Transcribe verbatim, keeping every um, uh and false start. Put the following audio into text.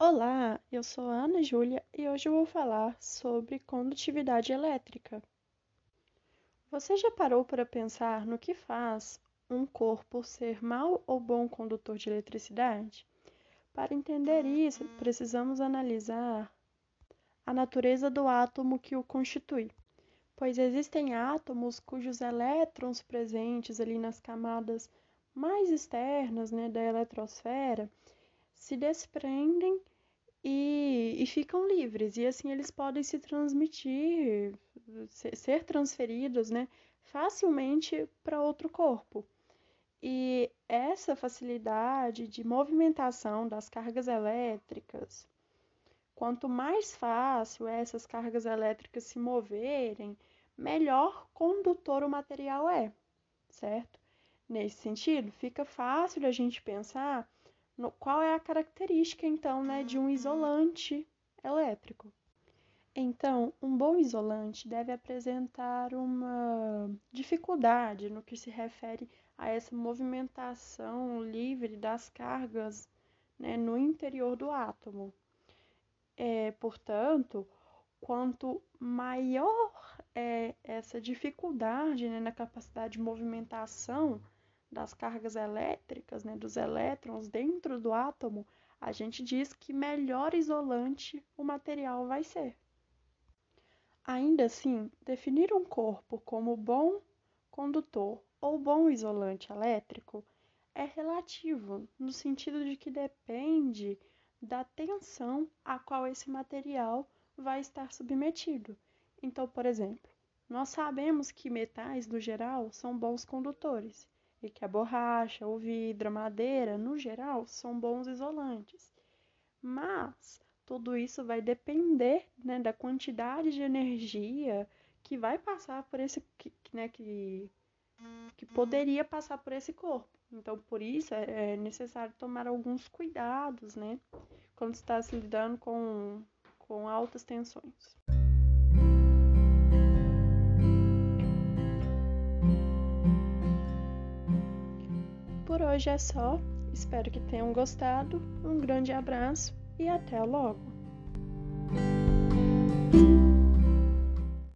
Olá, eu sou a Ana Júlia e hoje eu vou falar sobre condutividade elétrica. Você já parou para pensar no que faz um corpo ser mau ou bom condutor de eletricidade? Para entender isso, precisamos analisar a natureza do átomo que o constitui, pois existem átomos cujos elétrons presentes ali nas camadas mais externas, né, da eletrosfera, se desprendem e, e ficam livres, e assim eles podem se transmitir, ser transferidos, né, facilmente para outro corpo. E essa facilidade de movimentação das cargas elétricas, quanto mais fácil essas cargas elétricas se moverem, melhor condutor o material é, certo? Nesse sentido, fica fácil a gente pensar no qual é a característica, então, né, de um isolante elétrico. Então, um bom isolante deve apresentar uma dificuldade no que se refere a essa movimentação livre das cargas, né, no interior do átomo. É, portanto, quanto maior é essa dificuldade, né, na capacidade de movimentação das cargas elétricas, né, dos elétrons dentro do átomo, a gente diz que melhor isolante o material vai ser. Ainda assim, definir um corpo como bom condutor ou bom isolante elétrico é relativo, no sentido de que depende da tensão a qual esse material vai estar submetido. Então, por exemplo, nós sabemos que metais, no geral, são bons condutores, e que a borracha, o vidro, a madeira, no geral, são bons isolantes. Mas tudo isso vai depender, né, da quantidade de energia que vai passar por esse, que, né, que, que poderia passar por esse corpo. Então, por isso, é necessário tomar alguns cuidados, né, quando está se lidando com, com altas tensões. Por hoje é só, espero que tenham gostado, um grande abraço e até logo!